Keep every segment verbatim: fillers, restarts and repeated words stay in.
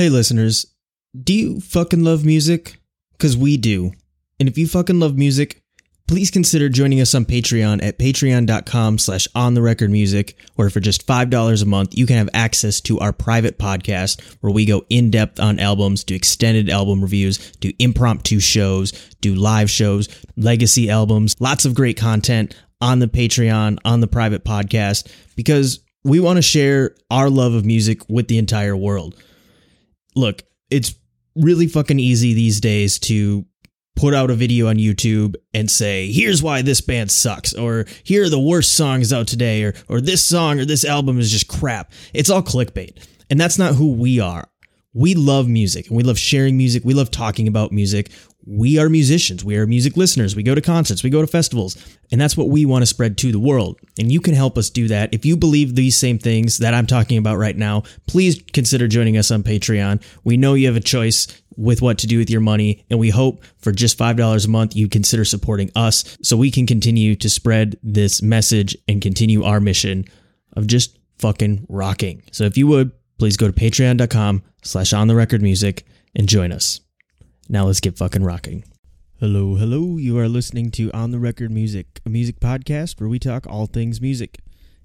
Hey, listeners, do you fucking love music? Because we do. And if you fucking love music, please consider joining us on Patreon at patreon.com slash on the record music, where for just five dollars a month, you can have access to our private podcast where we go in depth on albums, do extended album reviews, do impromptu shows, do live shows, legacy albums, lots of great content on the Patreon, on the private podcast, because we want to share our love of music with the entire world. Look, it's really fucking easy these days to put out a video on YouTube and say, here's why this band sucks, or here are the worst songs out today, or or this song or this album is just crap. It's all clickbait. And that's not who we are. We love music, and we love sharing music. We love talking about music. We are musicians. We are music listeners. We go to concerts. We go to festivals. And that's what we want to spread to the world. And you can help us do that. If you believe these same things that I'm talking about right now, please consider joining us on Patreon. We know you have a choice with what to do with your money. And we hope for just five dollars a month, you consider supporting us so we can continue to spread this message and continue our mission of just fucking rocking. So if you would, please go to patreon.com slash on the record music and join us. Now let's get fucking rocking. Hello, hello. You are listening to On the Record Music, a music podcast where we talk all things music.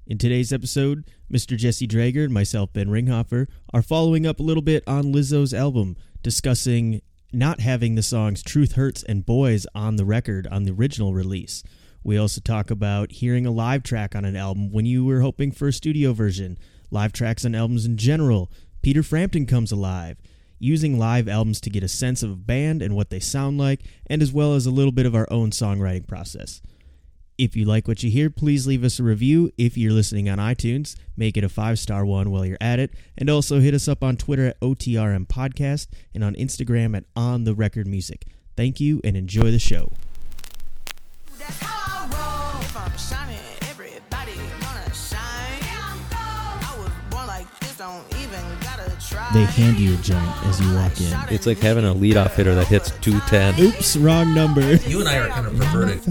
In today's episode, Mister Jesse Drager and myself, Ben Ringhoffer, are following up a little bit on Lizzo's album, discussing not having the songs Truth Hurts and Boys on the record on the original release. We also talk about hearing a live track on an album when you were hoping for a studio version, live tracks on albums in general, Peter Frampton Comes Alive, using live albums to get a sense of a band and what they sound like, and as well as a little bit of our own songwriting process. If you like what you hear, please leave us a review. If you're listening on iTunes, make it a five-star one while you're at it, and also hit us up on Twitter at O T R M Podcast and on Instagram at On The Record Music. Thank you, and enjoy the show. That's how I roll. If I'm shining, everybody gonna shine. I was born like this, don't even they hand you a giant as you walk in. It's like having a leadoff hitter that hits two ten. Oops, wrong number. You and I are kind of perverted.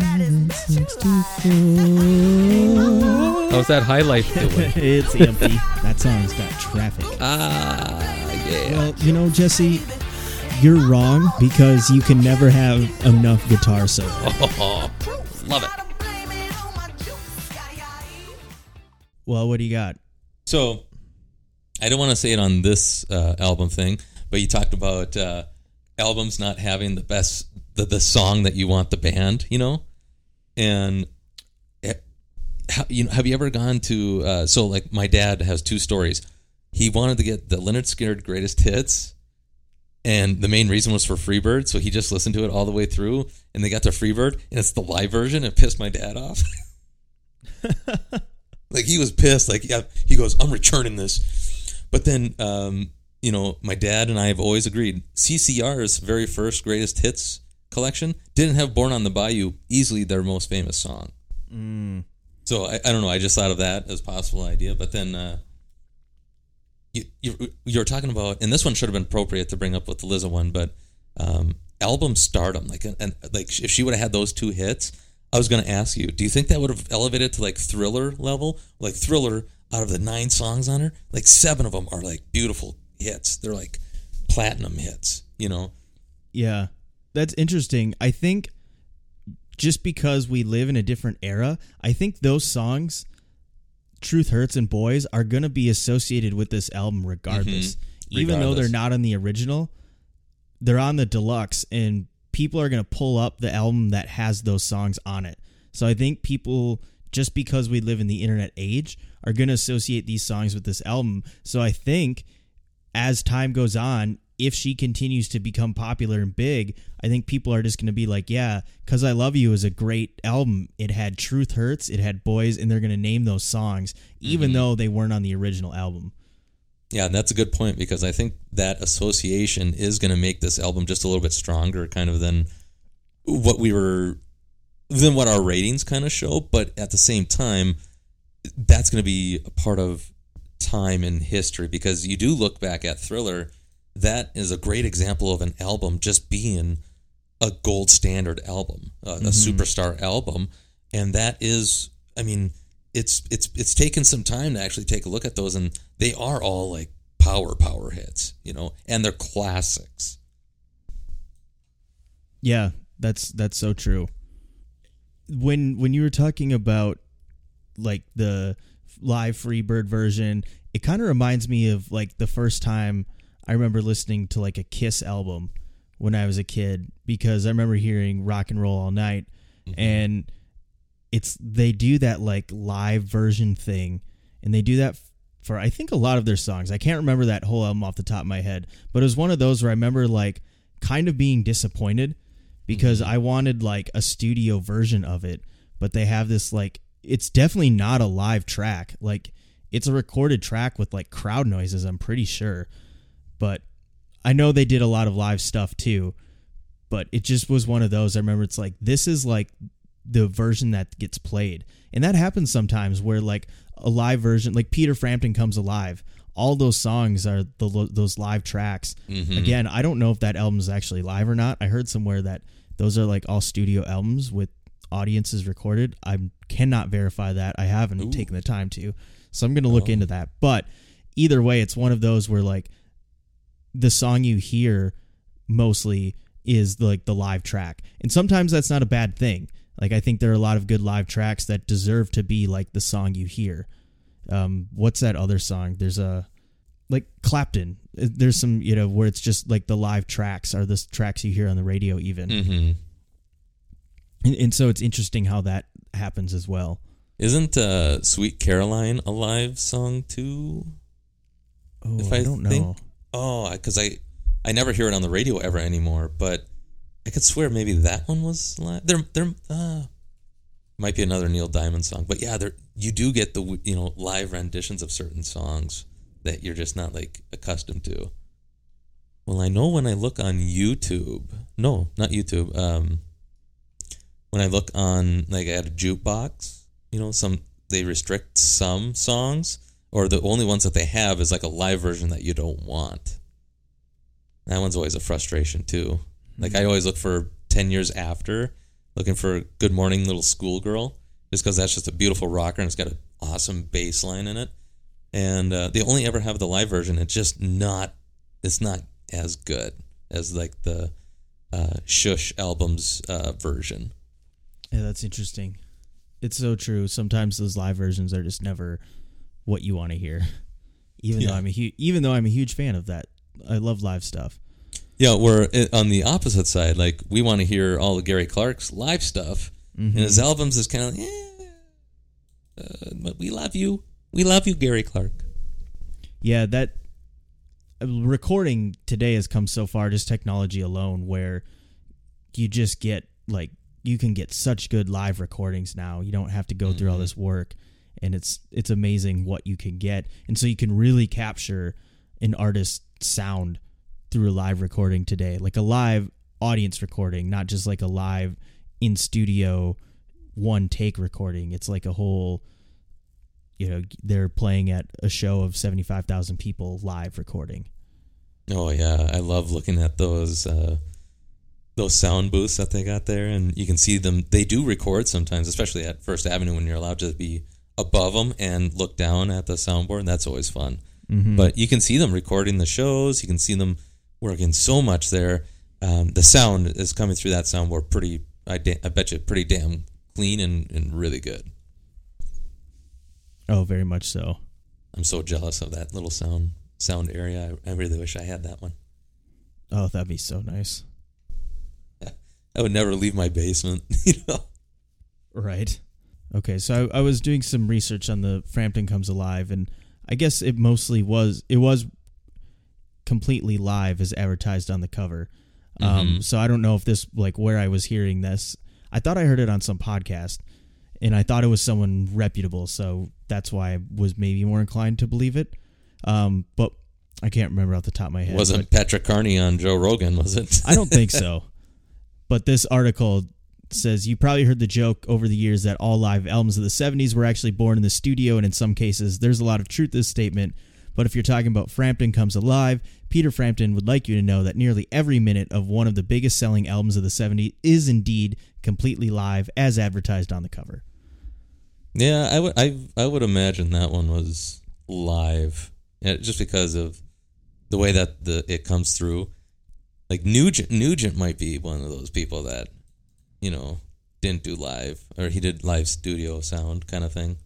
How's that high life doing? It's empty. That song's got traffic. Ah, uh, yeah. Well, you know, Jesse, you're wrong because you can never have enough guitar solo. Oh, love it. Well, what do you got? So, I don't want to say it on this uh, album thing, but you talked about uh, albums not having the best, the, the song that you want the band, you know? And, it, how, you know, have you ever gone to, uh, so like my dad has two stories. He wanted to get the Lynyrd Skynyrd Greatest Hits, and the main reason was for Freebird, so he just listened to it all the way through, and they got to Freebird, and it's the live version, and it pissed my dad off. Like, he was pissed. Like, yeah, he goes, I'm returning this. But then, um, you know, my dad and I have always agreed, C C R's very first Greatest Hits collection didn't have Born on the Bayou, easily their most famous song. Mm. So, I, I don't know, I just thought of that as a possible idea. But then, uh, you, you, you were talking about, and this one should have been appropriate to bring up with the Lizzo one, but um, album stardom, like, and, like if she would have had those two hits, I was going to ask you, do you think that would have elevated to, like, Thriller level? Like, Thriller, out of the nine songs on her, like seven of them are like beautiful hits. They're like platinum hits, you know? Yeah, that's interesting. I think just because we live in a different era, I think those songs, Truth Hurts and Boys, are going to be associated with this album regardless. Mm-hmm. Even regardless. Though they're not on the original, they're on the deluxe, and people are going to pull up the album that has those songs on it. So I think people, just because we live in the internet age, are going to associate these songs with this album. So I think as time goes on, if she continues to become popular and big, I think people are just going to be like, yeah, Because I Love You is a great album. It had Truth Hurts, it had Boys, and they're going to name those songs, even mm-hmm. though they weren't on the original album. Yeah, that's a good point, because I think that association is going to make this album just a little bit stronger kind of than what we were... than what our ratings kind of show, but at the same time, that's going to be a part of time and history, because you do look back at Thriller, that is a great example of an album just being a gold standard album, a, mm-hmm. a superstar album, and that is, I mean, it's it's it's taken some time to actually take a look at those, and they are all like power, power hits, you know, and they're classics. Yeah, that's that's so true. When when you were talking about like the live Freebird version, it kind of reminds me of like the first time I remember listening to like a Kiss album when I was a kid, because I remember hearing Rock and Roll All Night, mm-hmm. and it's they do that like live version thing, and they do that for I think a lot of their songs. I can't remember that whole album off the top of my head, but it was one of those where I remember like kind of being disappointed because mm-hmm. I wanted like a studio version of it, but they have this like it's definitely not a live track. Like it's a recorded track with like crowd noises, I'm pretty sure. But I know they did a lot of live stuff too, but it just was one of those. I remember it's like, this is like the version that gets played. And that happens sometimes where like a live version, like Peter Frampton Comes Alive. All those songs are the, those live tracks. Mm-hmm. Again, I don't know if that album is actually live or not. I heard somewhere that those are like all studio albums with audiences recorded. I cannot verify that. I haven't Ooh. taken the time to. So I'm going to look oh. into that. But either way, it's one of those where like the song you hear mostly is like the live track. And sometimes that's not a bad thing. Like I think there are a lot of good live tracks that deserve to be like the song you hear. Um, what's that other song? There's a like Clapton. There's some, you know, where it's just like the live tracks are the tracks you hear on the radio even. Mm-hmm. And, and so it's interesting how that happens as well. Isn't uh, Sweet Caroline a live song too? Oh, if I, I don't think, know. Oh, because I, I never hear it on the radio ever anymore, but I could swear maybe that one was live. There, there uh, might be another Neil Diamond song, but yeah, there you do get the you know live renditions of certain songs that you're just not like accustomed to. Well, I know when I look on YouTube, no, not YouTube. Um, when I look on like at a jukebox, you know, some they restrict some songs, or the only ones that they have is like a live version that you don't want. That one's always a frustration too. Like I always look for ten years after, looking for Good Morning Little Schoolgirl, just because that's just a beautiful rocker and it's got an awesome bass line in it. And uh, they only ever have the live version. It's just not, it's not as good as like the uh, Shush album's uh, version. Yeah, that's interesting. It's so true. Sometimes those live versions are just never what you want to hear. Even yeah. though I'm a hu- even though I'm a huge fan of that, I love live stuff. Yeah, we're on the opposite side. Like, we want to hear all of Gary Clark's live stuff. Mm-hmm. And his albums is kind of like, eh, uh, but we love you. We love you, Gary Clark. Yeah, that recording today has come so far, just technology alone, where you just get, like, you can get such good live recordings now. You don't have to go mm-hmm. through all this work. And it's it's amazing what you can get. And so you can really capture an artist's sound through a live recording today, like a live audience recording, not just like a live in studio one take recording. It's like a whole, you know, they're playing at a show of seventy-five thousand people live recording. Oh yeah. I love looking at those, uh, those sound booths that they got there, and you can see them. They do record sometimes, especially at First Avenue when you're allowed to be above them and look down at the soundboard. And that's always fun, mm-hmm. but you can see them recording the shows. You can see them working so much there. Um, the sound is coming through that soundboard pretty, I, da- I bet you, pretty damn clean and, and really good. Oh, very much so. I'm so jealous of that little sound sound area. I, I really wish I had that one. Oh, that'd be so nice. I would never leave my basement, you know? Right. Okay, so I, I was doing some research on the Frampton Comes Alive, and I guess it mostly was, it was completely live as advertised on the cover. Um, mm-hmm. So I don't know if this, like where I was hearing this, I thought I heard it on some podcast and I thought it was someone reputable. So that's why I was maybe more inclined to believe it. Um, but I can't remember off the top of my head. It wasn't Patrick Carney on Joe Rogan, was it? I don't think so. But this article says, you probably heard the joke over the years that all live albums of the seventies were actually born in the studio. And in some cases, there's a lot of truth to this statement. But if you're talking about Frampton Comes Alive, Peter Frampton would like you to know that nearly every minute of one of the biggest selling albums of the seventies is indeed completely live as advertised on the cover. Yeah, I would I, I would imagine that one was live, yeah, just because of the way that the it comes through. Like Nugent, Nugent might be one of those people that, you know, didn't do live, or he did live studio sound kind of thing.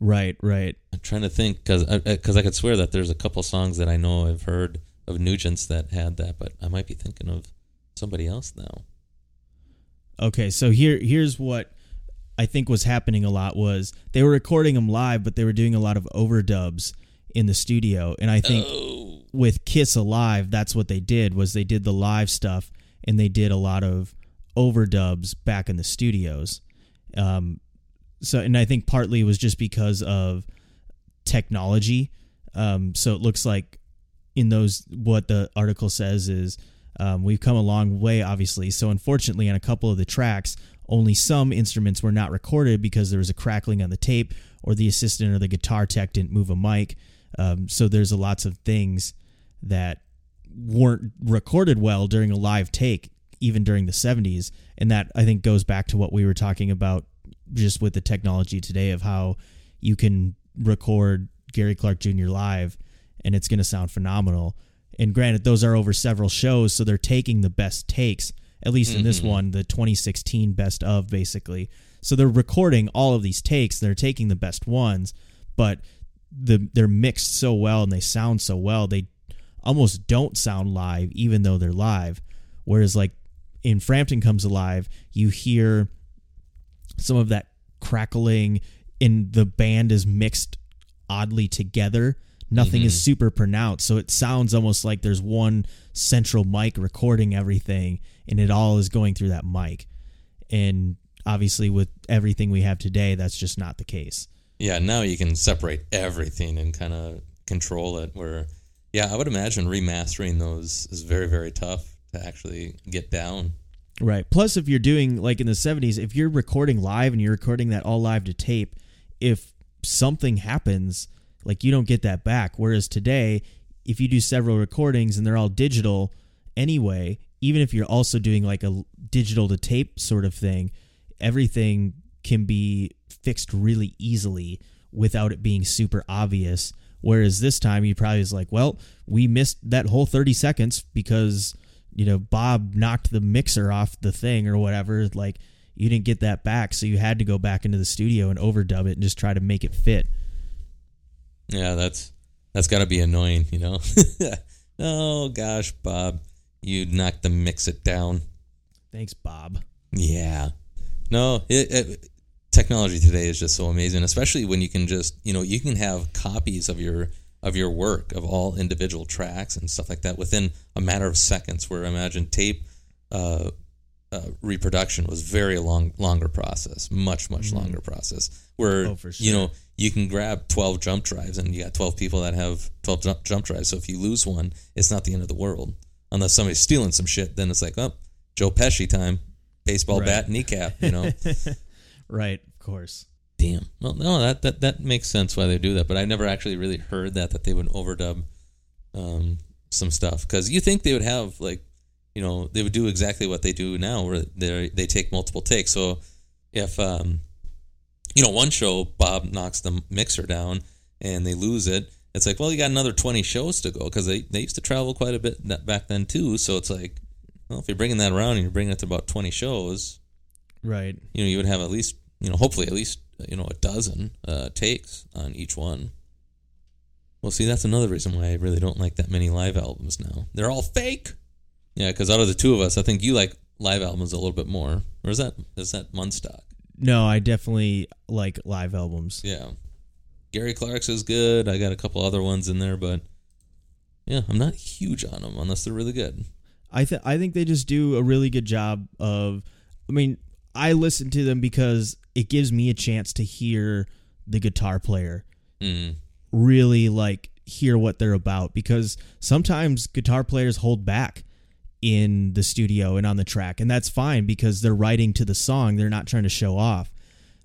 Right, right. I'm trying to think, because I, I could swear that there's a couple songs that I know I've heard of Nugent's that had that, but I might be thinking of somebody else now. Okay, so here here's what I think was happening a lot was they were recording them live, but they were doing a lot of overdubs in the studio, and I think oh. with Kiss Alive, that's what they did, was they did the live stuff, and they did a lot of overdubs back in the studios. Um, so, and I think partly it was just because of technology. Um, so it looks like in those, what the article says is um, we've come a long way, obviously. So unfortunately, on a couple of the tracks, only some instruments were not recorded because there was a crackling on the tape, or the assistant or the guitar tech didn't move a mic. Um, so there's a lots of things that weren't recorded well during a live take, even during the seventies. And that, I think, goes back to what we were talking about just with the technology today, of how you can record Gary Clark Junior live and it's going to sound phenomenal. And granted, those are over several shows, so they're taking the best takes, at least in mm-hmm. this one, the twenty sixteen best of, basically. So they're recording all of these takes, they're taking the best ones, but the they're mixed so well and they sound so well, they almost don't sound live, even though they're live. Whereas like in Frampton Comes Alive, you hear some of that crackling, and the band is mixed oddly together. Nothing mm-hmm. is super pronounced, so it sounds almost like there's one central mic recording everything, and it all is going through that mic. And obviously with everything we have today, that's just not the case. Yeah, now you can separate everything and kind of control it, where... Yeah, I would imagine remastering those is very, very tough to actually get down. Right. Plus, if you're doing, like in the seventies, if you're recording live and you're recording that all live to tape, if something happens, like you don't get that back. Whereas today, if you do several recordings and they're all digital anyway, even if you're also doing like a digital to tape sort of thing, everything can be fixed really easily without it being super obvious. Whereas this time, you probably was like, well, we missed that whole thirty seconds because, you know, Bob knocked the mixer off the thing or whatever. Like, you didn't get that back, so you had to go back into the studio and overdub it and just try to make it fit. Yeah, that's that's got to be annoying, you know? Oh, gosh, Bob, you knocked the mixer down. Thanks, Bob. Yeah. No, it... it technology today is just so amazing, especially when you can just, you know, you can have copies of your of your work, of all individual tracks and stuff like that, within a matter of seconds, where I imagine tape uh, uh, reproduction was very long, longer process, much, much mm. longer process, where, oh, for sure. you know, you can grab twelve jump drives and you got twelve people that have twelve jump, jump drives. So if you lose one, it's not the end of the world. Unless somebody's stealing some shit, then it's like, oh, Joe Pesci time, baseball right. bat, kneecap, you know. Right, of course. Damn. Well, no, that, that that makes sense why they do that, but I never actually really heard that, that they would overdub um, some stuff. Because you think they would have, like, you know, they would do exactly what they do now, where they they take multiple takes. So if, um, you know, one show, Bob knocks the mixer down and they lose it, it's like, well, you got another twenty shows to go, because they, they used to travel quite a bit back then, too. So it's like, well, if you're bringing that around and you're bringing it to about twenty shows... Right. You know, you would have at least, you know, hopefully at least, you know, a dozen uh, takes on each one. Well, see, that's another reason why I really don't like that many live albums now. They're all fake. Yeah, because out of the two of us, I think you like live albums a little bit more. Or is that is that Munstock? No, I definitely like live albums. Yeah. Gary Clark's is good. I got a couple other ones in there, but yeah, I'm not huge on them unless they're really good. I th- I think they just do a really good job of, I mean, I listen to them because it gives me a chance to hear the guitar player mm. really like hear what they're about, because sometimes guitar players hold back in the studio and on the track, and that's fine because they're writing to the song. They're not trying to show off.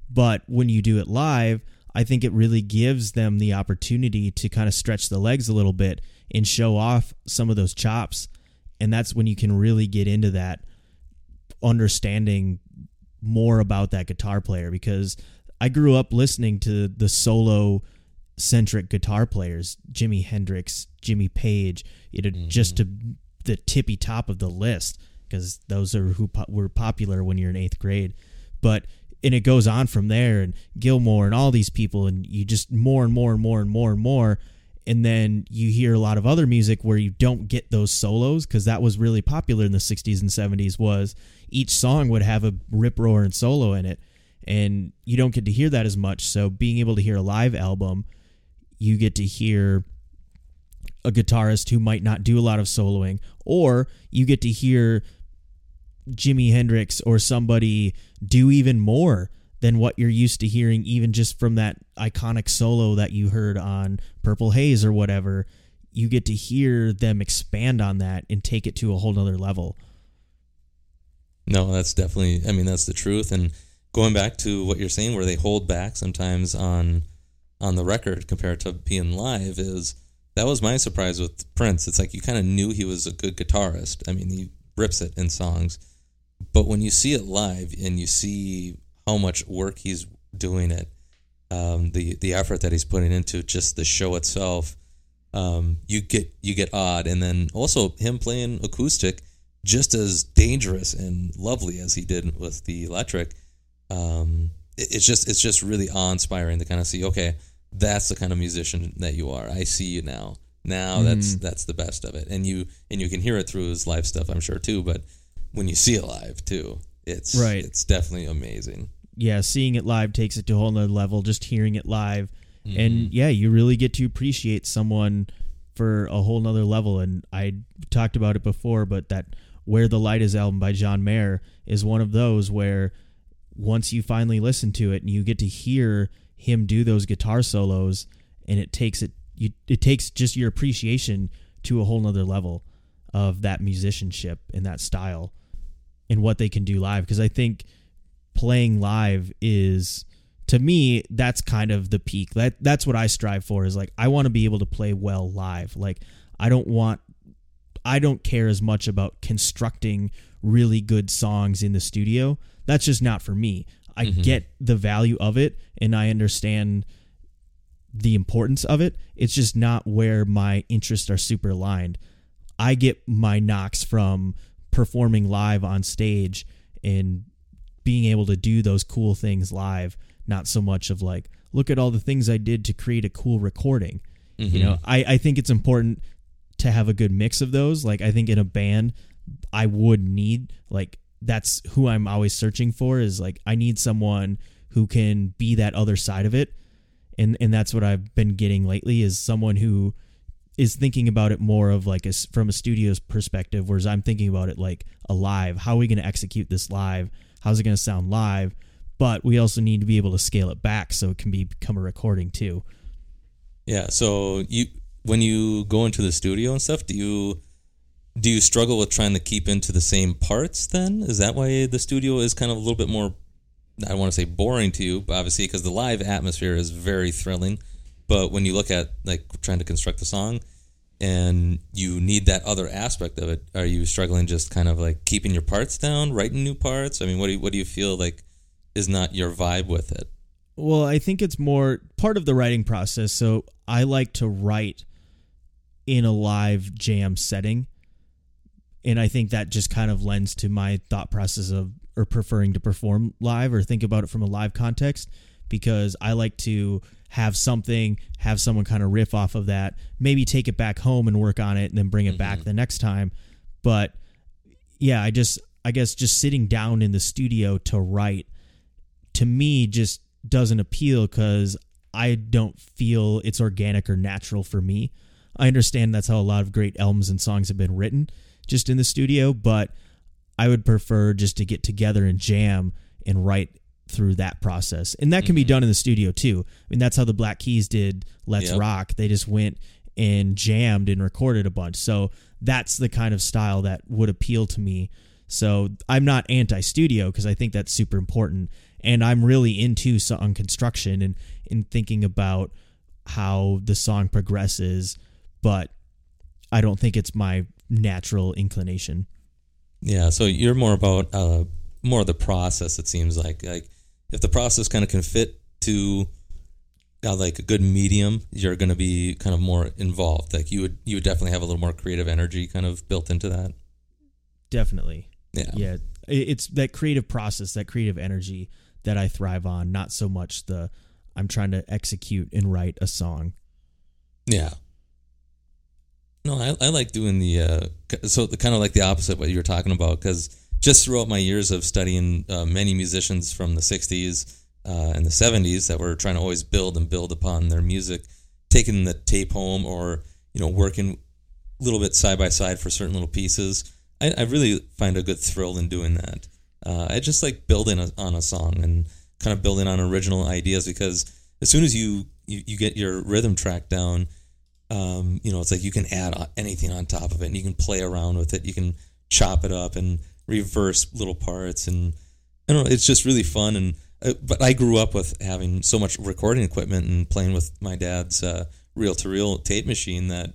But when you do it live, I think it really gives them the opportunity to kind of stretch the legs a little bit and show off some of those chops. And that's when you can really get into that understanding more about that guitar player, because I grew up listening to the solo centric guitar players, Jimi Hendrix, Jimmy Page, you know, mm-hmm. just to the tippy top of the list, because those are who po- were popular when you're in eighth grade. But and it goes on from there, and Gilmour and all these people, and you just more and more and more and more and more. And then you hear a lot of other music where you don't get those solos, because that was really popular in the sixties and seventies, was each song would have a rip roaring solo in it, and you don't get to hear that as much. So being able to hear a live album, you get to hear a guitarist who might not do a lot of soloing, or you get to hear Jimi Hendrix or somebody do even more than what you're used to hearing, even just from that iconic solo that you heard on Purple Haze or whatever. You get to hear them expand on that and take it to a whole nother level. No, that's definitely, I mean, that's the truth. And going back to what you're saying, where they hold back sometimes on on the record compared to being live, is that was my surprise with Prince. It's like you kind of knew he was a good guitarist. I mean, he rips it in songs. But when you see it live and you see how much work he's doing it, um, the the effort that he's putting into just the show itself, um, you get you get awed. And then also him playing acoustic, just as dangerous and lovely as he did with the electric. Um, it, it's just it's just really awe-inspiring to kind of see, okay, that's the kind of musician that you are. I see you now. Now mm. that's that's the best of it. And you and you can hear it through his live stuff, I'm sure, too. But when you see it live, too, it's right. It's definitely amazing. Yeah, seeing it live takes it to a whole nother level, just hearing it live. Mm-hmm. And yeah, you really get to appreciate someone for a whole nother level. And I talked about it before, but that Where the Light Is album by John Mayer is one of those where once you finally listen to it and you get to hear him do those guitar solos, and it takes it you it takes just your appreciation to a whole nother level of that musicianship and that style and what they can do live. Because I think playing live is, to me, that's kind of the peak. That that's what I strive for, is like, I want to be able to play well live. Like, I don't want, I don't care as much about constructing really good songs in the studio. That's just not for me. I mm-hmm. get the value of it, and I understand the importance of it. It's just not where my interests are super aligned. I get my knocks from performing live on stage and being able to do those cool things live, not so much of like, look at all the things I did to create a cool recording. Mm-hmm. You know, I, I think it's important to have a good mix of those. Like, I think in a band, I would need, like, that's who I'm always searching for, is like, I need someone who can be that other side of it. And and that's what I've been getting lately, is someone who is thinking about it more of like a, from a studio's perspective, whereas I'm thinking about it like a live. How are we going to execute this live? How's it going to sound live? But we also need to be able to scale it back so it can be, become a recording too. Yeah. So you, when you go into the studio and stuff, do you, do you struggle with trying to keep into the same parts then? Is that why the studio is kind of a little bit more, I don't want to say boring to you, but obviously, because the live atmosphere is very thrilling. But when you look at like trying to construct the song and you need that other aspect of it, are you struggling just kind of like keeping your parts down, writing new parts? I mean, what do you, what do you feel like is not your vibe with it? Well, I think it's more part of the writing process. So I like to write in a live jam setting. And I think that just kind of lends to my thought process of, or preferring to perform live or think about it from a live context, because I like to have something, have someone kind of riff off of that, maybe take it back home and work on it and then bring it mm-hmm. back the next time. But yeah, I just, I guess just sitting down in the studio to write, to me, just doesn't appeal, because I don't feel it's organic or natural for me. I understand that's how a lot of great albums and songs have been written, just in the studio, but I would prefer just to get together and jam and write through that process. And that can mm-hmm. be done in the studio too. I mean, that's how the Black Keys did Let's yep. Rock. They just went and jammed and recorded a bunch. So that's the kind of style that would appeal to me. So I'm not anti-studio, because I think that's super important. And I'm really into song construction and, and thinking about how the song progresses, but I don't think it's my natural inclination. Yeah, so you're more about uh, more of the process, it seems like. Like, if the process kind of can fit to uh, like a good medium, you're going to be kind of more involved. Like you would, you would definitely have a little more creative energy kind of built into that. Definitely. Yeah. Yeah. It's that creative process, that creative energy that I thrive on. Not so much the, I'm trying to execute and write a song. Yeah. No, I, I like doing the, uh, so the kind of like the opposite what you were talking about, because just throughout my years of studying uh, many musicians from the sixties uh, and the seventies that were trying to always build and build upon their music, taking the tape home or, you know, working a little bit side by side for certain little pieces, I, I really find a good thrill in doing that. Uh, I just like building a, on a song and kind of building on original ideas, because as soon as you, you, you get your rhythm track down, Um, you know, it's like you can add anything on top of it, and you can play around with it. You can chop it up and reverse little parts, and I don't know. It's just really fun. And uh, but I grew up with having so much recording equipment and playing with my dad's uh, reel-to-reel tape machine that,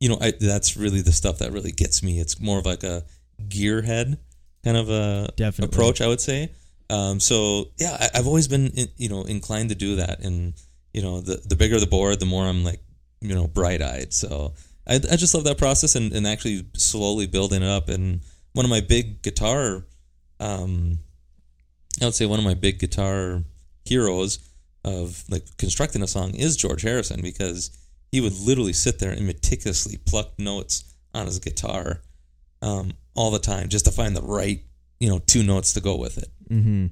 you know, I, that's really the stuff that really gets me. It's more of like a gearhead kind of a Definitely. approach, I would say. Um, so yeah, I, I've always been in, you know inclined to do that, and you know, the the bigger the board, the more I'm like, you know, bright-eyed. So I, I just love that process, and, and actually slowly building it up. And one of my big guitar, um, I would say one of my big guitar heroes of like constructing a song is George Harrison, because he would literally sit there and meticulously pluck notes on his guitar um, all the time just to find the right, you know, two notes to go with it. Mm-hmm.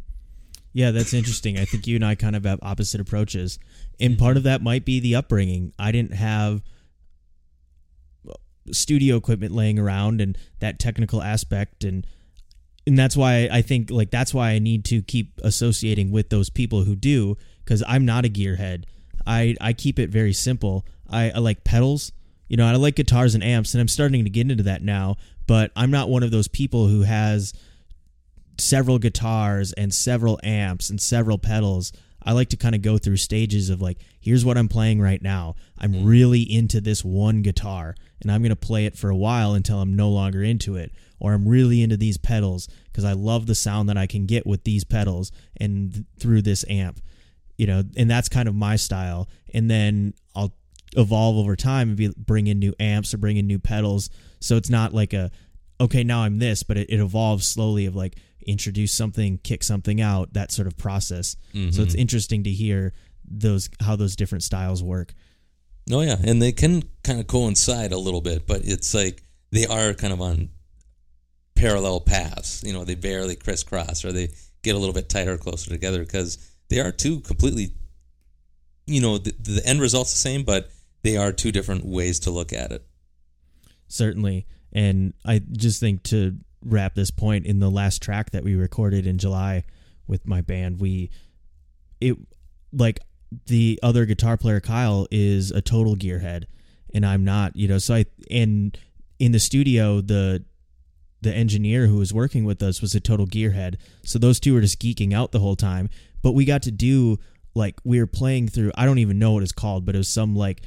Yeah, that's interesting. I think you and I kind of have opposite approaches. And part of that might be the upbringing. I didn't have studio equipment laying around and that technical aspect. And and that's why I think, like, that's why I need to keep associating with those people who do, because I'm not a gearhead. I, I keep it very simple. I, I like pedals. You know, I like guitars and amps, and I'm starting to get into that now. But I'm not one of those people who has several guitars and several amps and several pedals. I like to kind of go through stages of like, here's what I'm playing right now. I'm really into this one guitar, and I'm going to play it for a while until I'm no longer into it. Or I'm really into these pedals because I love the sound that I can get with these pedals and th- through this amp, you know, and that's kind of my style. And then I'll evolve over time and be, bring in new amps or bring in new pedals. So it's not like a, okay, now I'm this, but it, it evolves slowly of like, introduce something, kick something out, that sort of process. Mm-hmm. So it's interesting to hear those how those different styles work. Oh yeah, and they can kind of coincide a little bit, but it's like they are kind of on parallel paths. You know, they barely crisscross, or they get a little bit tighter, closer together, because they are two completely, you know, the, the end result's the same, but they are two different ways to look at it. Certainly, and I just think to wrap this point, in the last track that we recorded in July with my band, we it like the other guitar player Kyle is a total gearhead, and I'm not, you know. So I and in the studio, the the engineer who was working with us was a total gearhead, so those two were just geeking out the whole time. But we got to do, like, we were playing through, I don't even know what it's called, but it was some like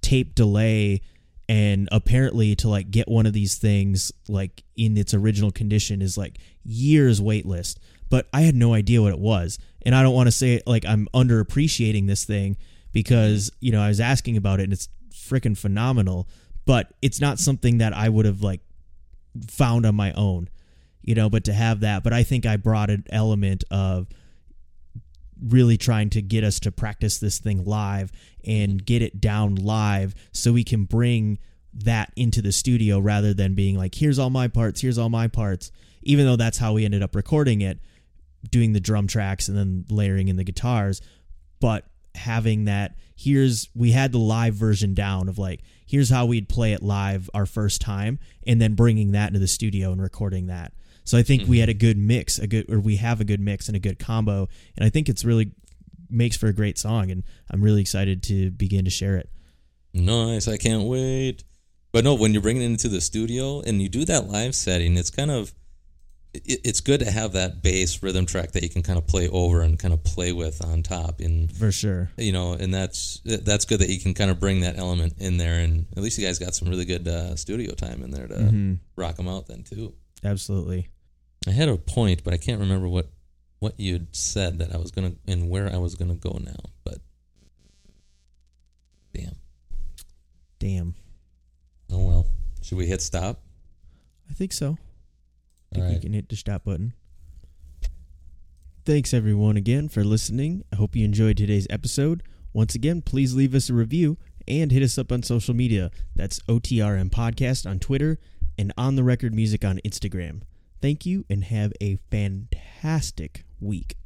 tape delay. And apparently to like get one of these things like in its original condition is like years wait list. But I had no idea what it was. And I don't want to say like I'm underappreciating this thing, because, you know, I was asking about it and it's freaking phenomenal. But it's not something that I would have like found on my own, you know, but to have that. But I think I brought an element of really trying to get us to practice this thing live and get it down live so we can bring that into the studio, rather than being like, here's all my parts, here's all my parts, even though that's how we ended up recording it, doing the drum tracks and then layering in the guitars. But having that, here's, we had the live version down of like, here's how we'd play it live our first time, and then bringing that into the studio and recording that. So I think we had a good mix, a good, or we have a good mix and a good combo, and I think it's really makes for a great song, and I'm really excited to begin to share it. Nice, I can't wait. But no, when you're bringing it into the studio and you do that live setting, it's kind of, it, it's good to have that bass rhythm track that you can kind of play over and kind of play with on top. And for sure, you know, and that's that's good that you can kind of bring that element in there, and at least you guys got some really good uh, studio time in there to mm-hmm. rock them out then too. Absolutely. I had a point, but I can't remember what, what you'd said that I was gonna and where I was gonna go now. But Damn. Oh, well. Should we hit stop? I think so. I think All right. you can hit the stop button. Thanks, everyone, again for listening. I hope you enjoyed today's episode. Once again, please leave us a review and hit us up on social media. That's O T R M Podcast on Twitter and On The Record Music on Instagram. Thank you and have a fantastic week.